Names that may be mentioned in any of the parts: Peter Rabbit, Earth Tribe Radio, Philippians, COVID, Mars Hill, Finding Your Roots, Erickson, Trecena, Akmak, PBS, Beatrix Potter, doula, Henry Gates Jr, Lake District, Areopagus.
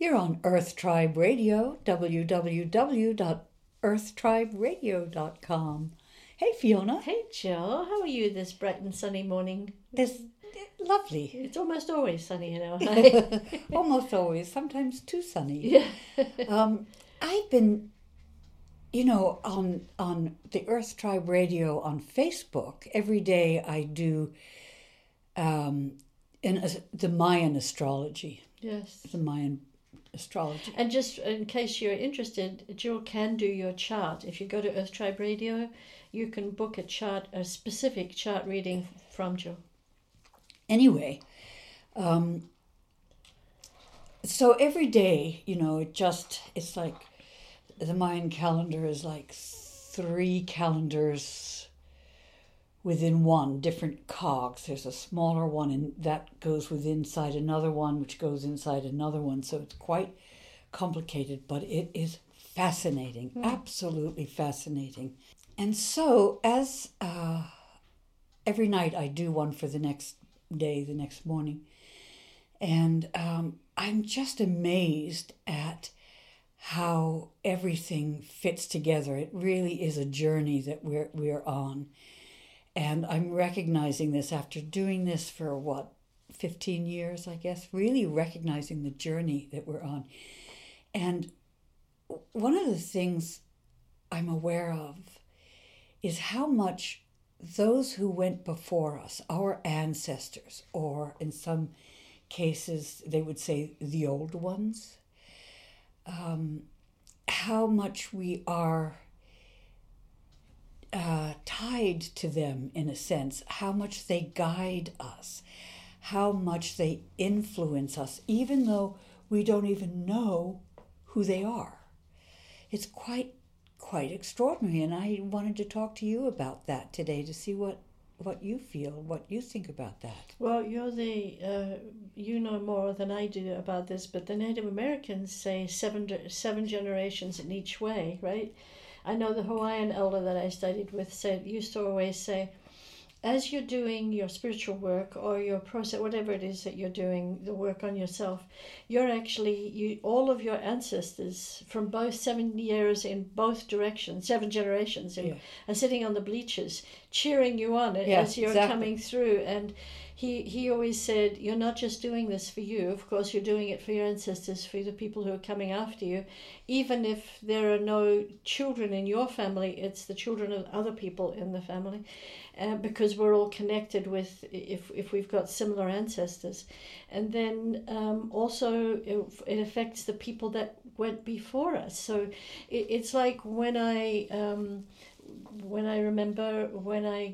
You're on Earth Tribe Radio, www.earthriberadio.com. Hey, Fiona. Hey, Jill. How are you this bright and sunny morning? Lovely. It's almost always sunny in our life. Almost always. Sometimes too sunny. Yeah. I've been, on the Earth Tribe Radio on Facebook, every day I do the Mayan astrology. Yes. The Mayan astrology. And just in case you're interested, Jill can do your chart. If you go to Earth Tribe Radio, you can book a chart, a specific chart reading from Jill. Anyway, so every day, it's like the Mayan calendar is like three calendars within one, different cogs. There's a smaller one, and that goes with inside another one, which goes inside another one. So it's quite complicated, but it is fascinating, absolutely fascinating. And so as every night I do one for the next day, the next morning, and I'm just amazed at how everything fits together. It really is a journey that we're on. And I'm recognizing this after doing this for 15 years, I guess, really recognizing the journey that we're on. And one of the things I'm aware of is how much those who went before us, our ancestors, or in some cases they would say the old ones, how much we are tied to them, in a sense, how much they guide us, how much they influence us, even though we don't even know who they are. It's quite extraordinary, and I wanted to talk to you about that today to see what you feel, what you think about that. Well, you're the you know more than I do about this, but the Native Americans say seven generations in each way, right? I know the Hawaiian elder that I studied with used to always say, as you're doing your spiritual work or your process, whatever it is that you're doing, the work on yourself, you're actually, all of your ancestors from both 7 years in both directions, 7 generations, are sitting on the bleachers cheering you on as you're coming through. And he always said, you're not just doing this for you, of course you're doing it for your ancestors, for the people who are coming after you. Even if there are no children in your family, it's the children of other people in the family. Because we're all connected with, if we've got similar ancestors. And then also it affects the people that went before us. So it's like when I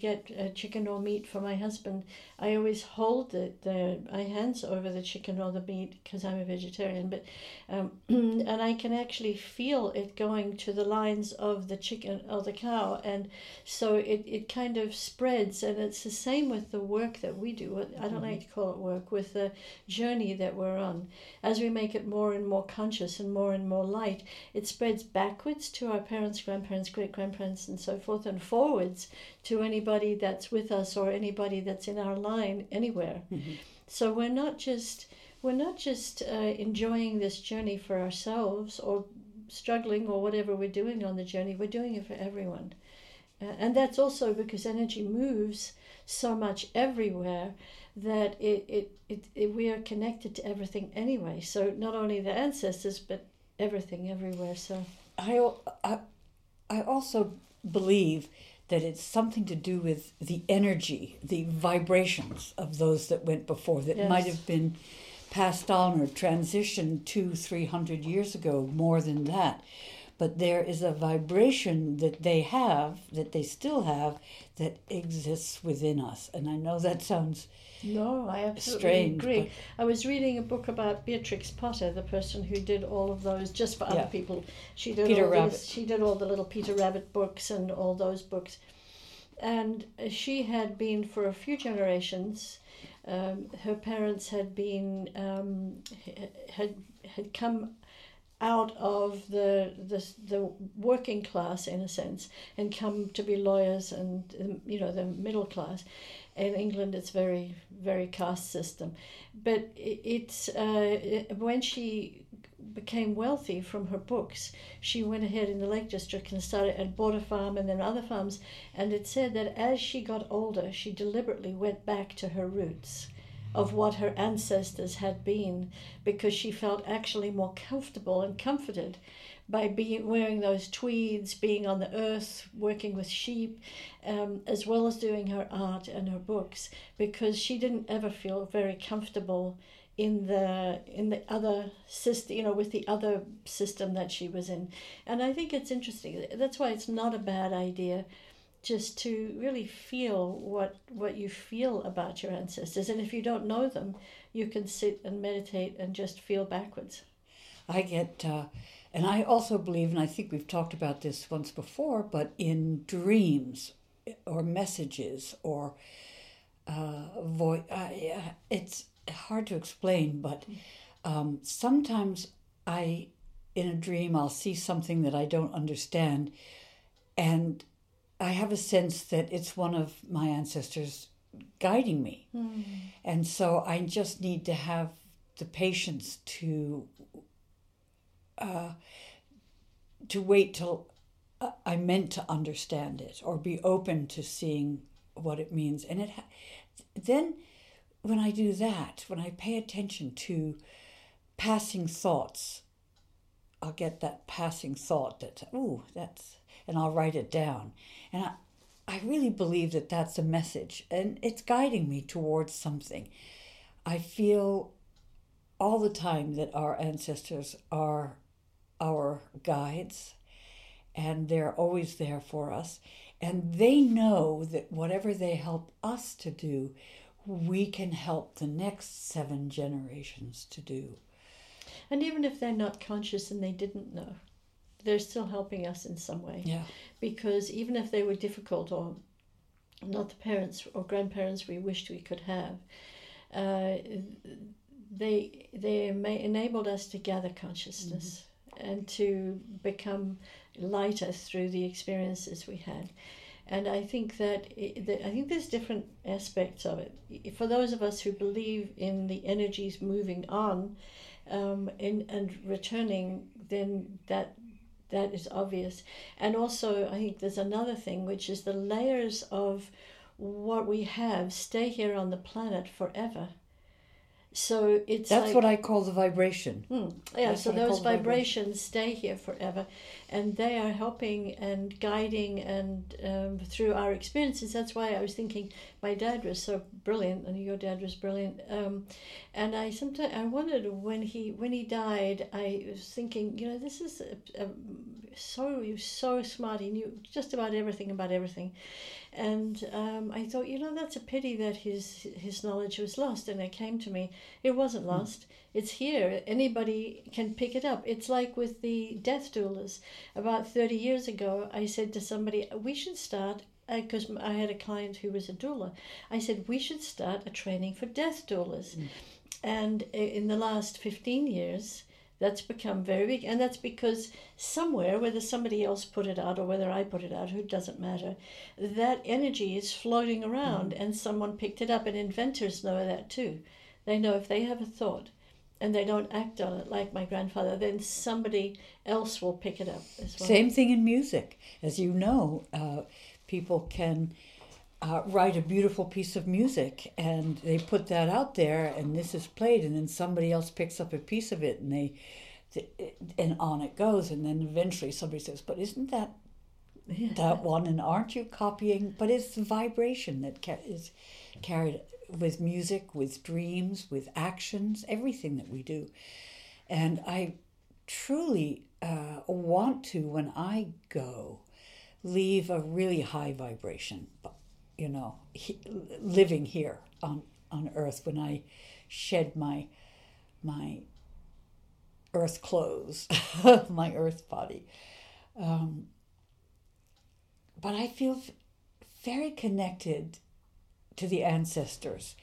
get chicken or meat for my husband, I always hold my hands over the chicken or the meat because I'm a vegetarian, but and I can actually feel it going to the lines of the chicken or the cow, and so it kind of spreads. And it's the same with the work that we do. I don't like to call it work, with the journey that we're on. As we make it more and more conscious and more light, it spreads backwards to our parents, grandparents, great-grandparents, and so forth, and forwards to anybody that's with us or anybody that's in our line anywhere. Mm-hmm. So we're not just enjoying this journey for ourselves or struggling or whatever we're doing on the journey. We're doing it for everyone, and that's also because energy moves so much everywhere that it we are connected to everything anyway. So not only the ancestors, but everything everywhere. So I also believe that it's something to do with the energy, the vibrations of those that went before that might have been passed on or transitioned 200-300 years ago, more than that. But there is a vibration that they have, that they still have, that exists within us. And I know that sounds I absolutely strange, agree. I was reading a book about Beatrix Potter, the person who did all of those just for other people. She did Peter Rabbit. She did all the little Peter Rabbit books and all those books. And she had been for a few generations. Her parents had been had come out of the working class, in a sense, and come to be lawyers and the middle class. In England, it's very, very caste system. But it's when she became wealthy from her books, she went ahead in the Lake District and started and bought a farm and then other farms. And it said that as she got older, she deliberately went back to her roots of what her ancestors had been, because she felt actually more comfortable and comforted by wearing those tweeds, being on the earth, working with sheep, as well as doing her art and her books, because she didn't ever feel very comfortable in the other system, with the other system that she was in. And I think it's interesting. That's why it's not a bad idea just to really feel what you feel about your ancestors. And if you don't know them, you can sit and meditate and just feel backwards. I get... And I also believe, and I think we've talked about this once before, but in dreams or messages or voice, it's hard to explain, but sometimes in a dream, I'll see something that I don't understand, and I have a sense that it's one of my ancestors guiding me. Mm. And so I just need to have the patience to wait till I meant to understand it, or be open to seeing what it means. And then when I do that, when I pay attention to passing thoughts, I'll get that passing thought and I'll write it down. And I really believe that that's a message, and it's guiding me towards something. I feel all the time that our ancestors are our guides, and they're always there for us, and they know that whatever they help us to do, we can help the next 7 generations to do. And even if they're not conscious and they didn't know, they're still helping us in some way. Yeah. Because even if they were difficult or not the parents or grandparents we wished we could have, they enabled us to gather consciousness. Mm-hmm. And to become lighter through the experiences we had. And I think that there's different aspects of it. For those of us who believe in the energies moving on and returning, then that is obvious. And also, I think there's another thing, which is the layers of what we have stay here on the planet forever. So that's like, what I call the vibration. Yeah, so those vibrations stay here forever, and they are helping and guiding and through our experiences. That's why I was thinking my dad was so brilliant, and your dad was brilliant. And I wondered when he died. I was thinking, this is so smart. He knew just about everything about everything. And I thought, that's a pity that his knowledge was lost. And it came to me, it wasn't lost. It's here. Anybody can pick it up. It's like with the death doulas. About 30 years ago, I said to somebody, we should start, because I had a client who was a doula. I said, we should start a training for death doulas. Mm. And in the last 15 years, that's become very big. And that's because somewhere, whether somebody else put it out or whether I put it out, who doesn't matter, that energy is floating around and someone picked it up. And inventors know that too. They know if they have a thought and they don't act on it, like my grandfather, then somebody else will pick it up as well. Same thing in music. As you know, people can write a beautiful piece of music, and they put that out there, and this is played, and then somebody else picks up a piece of it, and and on it goes, and then eventually somebody says, but isn't that that one, and aren't you copying? But it's the vibration that is carried with music, with dreams, with actions, everything that we do. And I truly want to, when I go, leave a really high vibration, living here on Earth, when I shed my Earth clothes, my Earth body. But I feel very connected to the ancestors.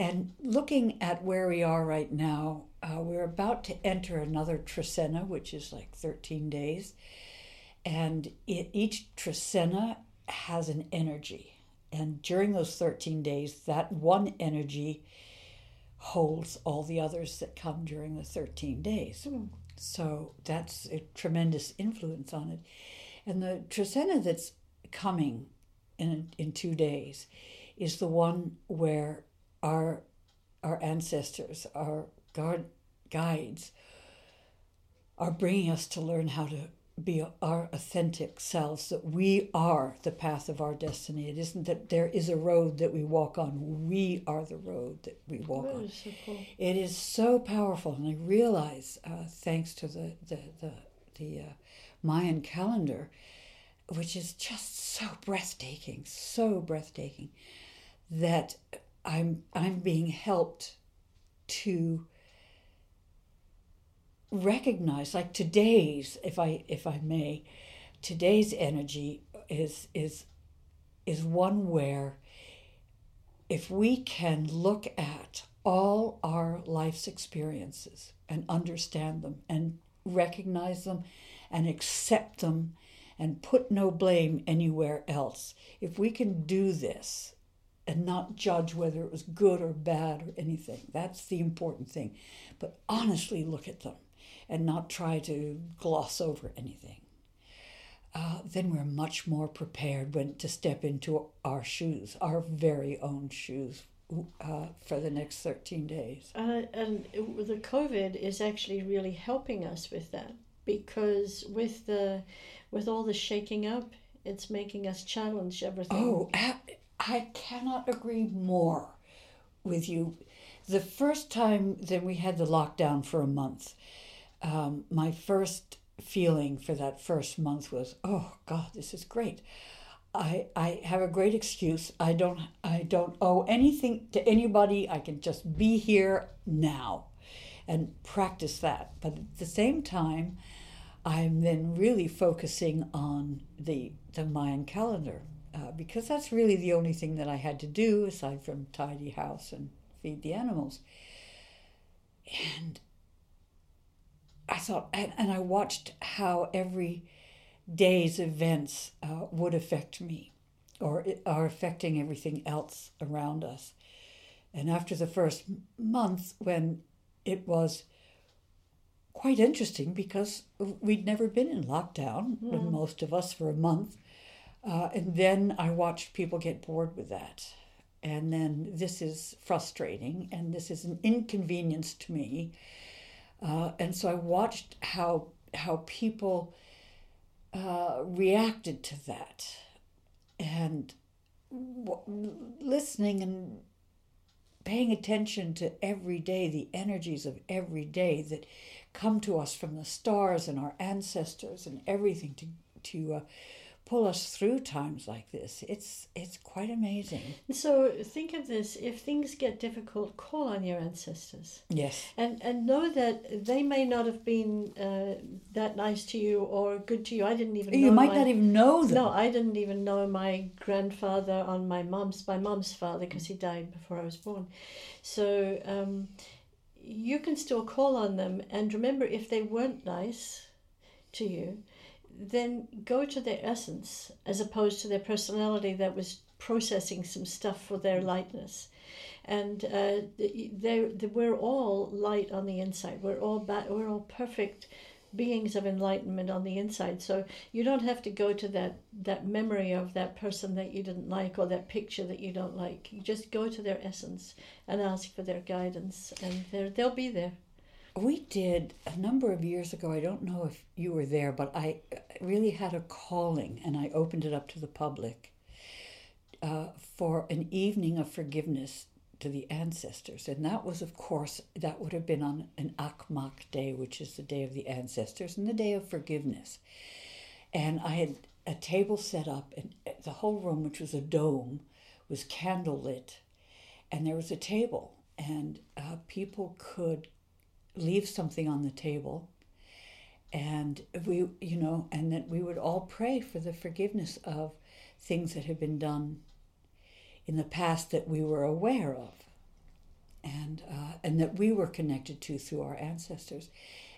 And looking at where we are right now, we're about to enter another Trecena, which is like 13 days. And each Trecena has an energy. And during those 13 days, that one energy holds all the others that come during the 13 days. Mm. So that's a tremendous influence on it. And the Tresena that's coming in 2 days is the one where our ancestors, our guides, are bringing us to learn how to be our authentic selves, that we are the path of our destiny. It isn't that there is a road that we walk on. We are the road that we walk on. So cool. It is so powerful. And I realize, thanks to the Mayan calendar, which is just so breathtaking, that I'm being helped to recognize, like today's, if I may, today's energy is one where, if we can look at all our life's experiences and understand them and recognize them and accept them and put no blame anywhere else, if we can do this and not judge whether it was good or bad or anything, that's the important thing, but honestly look at them and not try to gloss over anything, then we're much more prepared to step into our shoes, our very own shoes, for the next 13 days. And the COVID is actually really helping us with that, because with all the shaking up, it's making us challenge everything. Oh, I cannot agree more with you. The first time that we had the lockdown for a month, my first feeling for that first month was, oh God, this is great. I have a great excuse. I don't owe anything to anybody. I can just be here now and practice that. But at the same time, I'm then really focusing on the Mayan calendar, because that's really the only thing that I had to do aside from tidy house and feed the animals. And I thought, and I watched how every day's events would affect me, or are affecting everything else around us. And after the first month, when it was quite interesting because we'd never been in lockdown, most of us, for a month, and then I watched people get bored with that. And then this is frustrating, and this is an inconvenience to me. And so I watched how people reacted to that, and listening and paying attention to every day, the energies of every day that come to us from the stars and our ancestors and everything to pull us through times like this. It's quite amazing. So think of this: if things get difficult, call on your ancestors. Yes. And know that they may not have been that nice to you or good to you. I didn't even know. You might not even know them. No, I didn't even know my grandfather on my mom's father, because he died before I was born. So you can still call on them, and remember, if they weren't nice to you, then go to their essence as opposed to their personality that was processing some stuff for their lightness. And we're all light on the inside. We're all perfect beings of enlightenment on the inside. So you don't have to go to that memory of that person that you didn't like or that picture that you don't like. You just go to their essence and ask for their guidance, and they'll be there. We did a number of years ago, I don't know if you were there, but I really had a calling, and I opened it up to the public for an evening of forgiveness to the ancestors. And that was, of course, that would have been on an Akmak day, which is the day of the ancestors and the day of forgiveness. And I had a table set up, and the whole room, which was a dome, was candlelit, and there was a table, and people could leave something on the table, and we, and that we would all pray for the forgiveness of things that had been done in the past that we were aware of, and that we were connected to through our ancestors.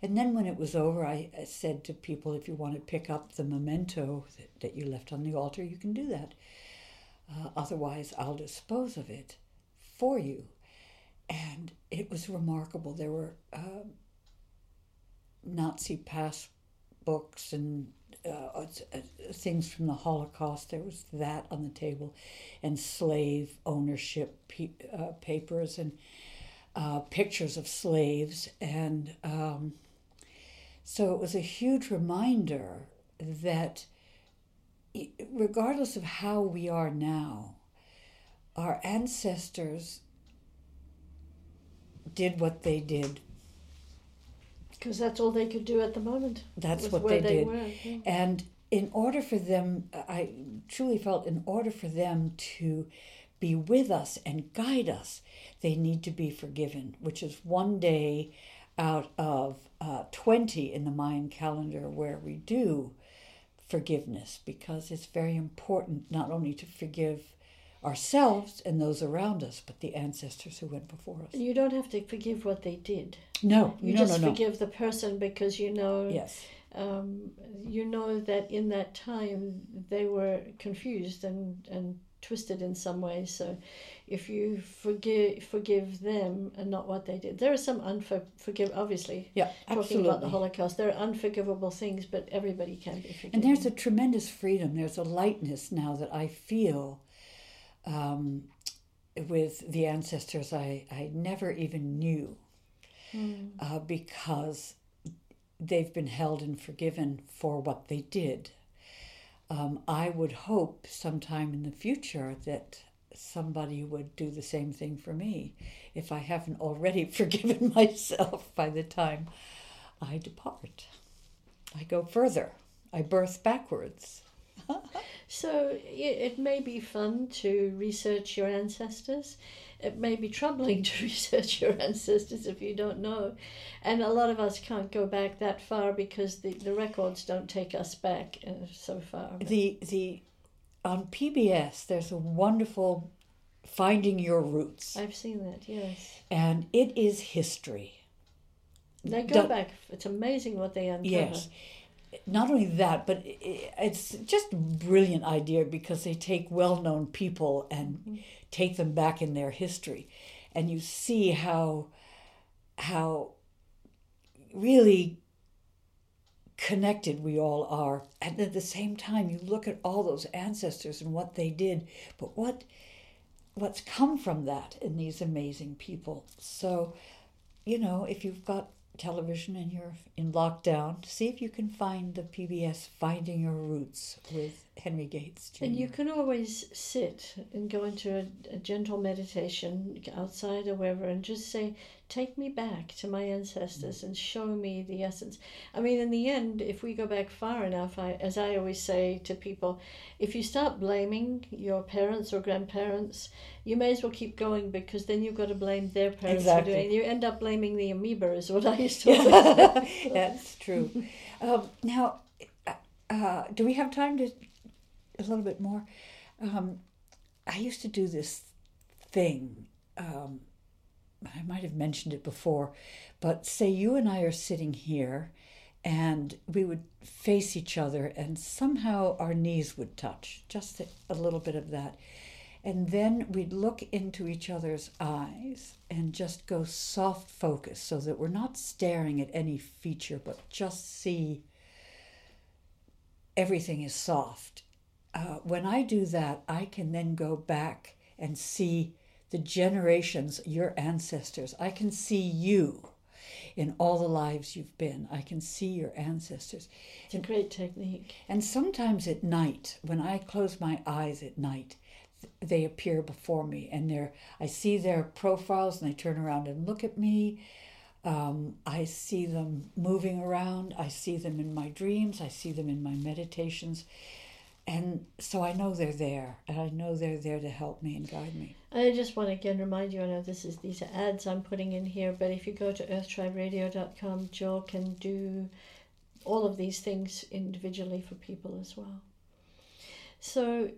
And then when it was over, I said to people, if you want to pick up the memento that you left on the altar, you can do that. Otherwise, I'll dispose of it for you. And it was remarkable. There were Nazi past books and things from the Holocaust. There was that on the table, and slave ownership papers and pictures of slaves. And so it was a huge reminder that regardless of how we are now, our ancestors did what they did. Because that's all they could do at the moment. That's what they did. Were, yeah. And in order for them, I truly felt, in order for them to be with us and guide us, they need to be forgiven, which is one day out of 20 in the Mayan calendar where we do forgiveness, because it's very important not only to forgive ourselves and those around us, but the ancestors who went before us. You don't have to forgive what they did. No, you just forgive the person, because you know, yes, you know that in that time they were confused and twisted in some way. So, if you forgive them and not what they did, there are some obviously. Yeah, absolutely. Talking about the Holocaust, there are unforgivable things, but everybody can be forgiven. And there's a tremendous freedom. There's a lightness now that I feel. With the ancestors I never even knew, because they've been held and forgiven for what they did. I would hope sometime in the future that somebody would do the same thing for me, if I haven't already forgiven myself by the time I depart. I go further. I birth backwards. So it may be fun to research your ancestors. It may be troubling to research your ancestors if you don't know. And a lot of us can't go back that far because the records don't take us back so far. The on PBS, there's a wonderful Finding Your Roots. I've seen that, yes. And it is history. They go back. It's amazing what they uncover. Yes. Not only that, but it's just a brilliant idea, because they take well-known people and take them back in their history. And you see how really connected we all are. And at the same time, you look at all those ancestors and what they did, but what's come from that in these amazing people. So, you know, if you've got television and you're in lockdown, see if you can find the PBS Finding Your Roots with Henry Gates Jr. And you can always sit and go into a gentle meditation outside or wherever and just say, take me back to my ancestors and show me the essence. I mean, in the end, if we go back far enough, as I always say to people, if you start blaming your parents or grandparents, you may as well keep going, because then you've got to blame their parents. Exactly. For doing it. You end up blaming the amoeba, is what I used to always say. That's true. Now, do we have time to a little bit more? I used to do this thing. I might have mentioned it before, but say you and I are sitting here and we would face each other and somehow our knees would touch, just a little bit of that. And then we'd look into each other's eyes and just go soft focus, so that we're not staring at any feature, but just see everything is soft. When I do that, I can then go back and see the generations, your ancestors. I can see you in all the lives you've been. I can see your ancestors. It's a great technique. And sometimes at night, when I close my eyes at night, they appear before me, and I see their profiles, and they turn around and look at me. I see them moving around. I see them in my dreams. I see them in my meditations. And so I know they're there, and I know they're there to help me and guide me. I just want to again remind you, I know these are ads I'm putting in here, but if you go to earthtriberadio.com, Joel can do all of these things individually for people as well. So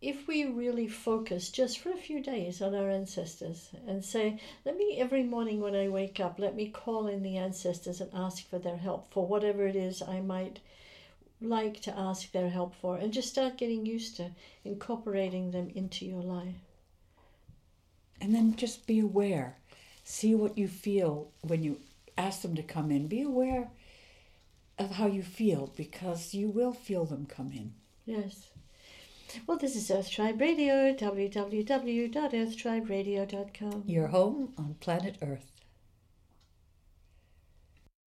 if we really focus just for a few days on our ancestors and say, every morning when I wake up, let me call in the ancestors and ask for their help for whatever it is I might like to ask their help for, and just start getting used to incorporating them into your life. And then just be aware. See what you feel when you ask them to come in. Be aware of how you feel, because you will feel them come in. Yes. Well, this is Earth Tribe Radio, www.earthtriberadio.com. Your home on planet Earth.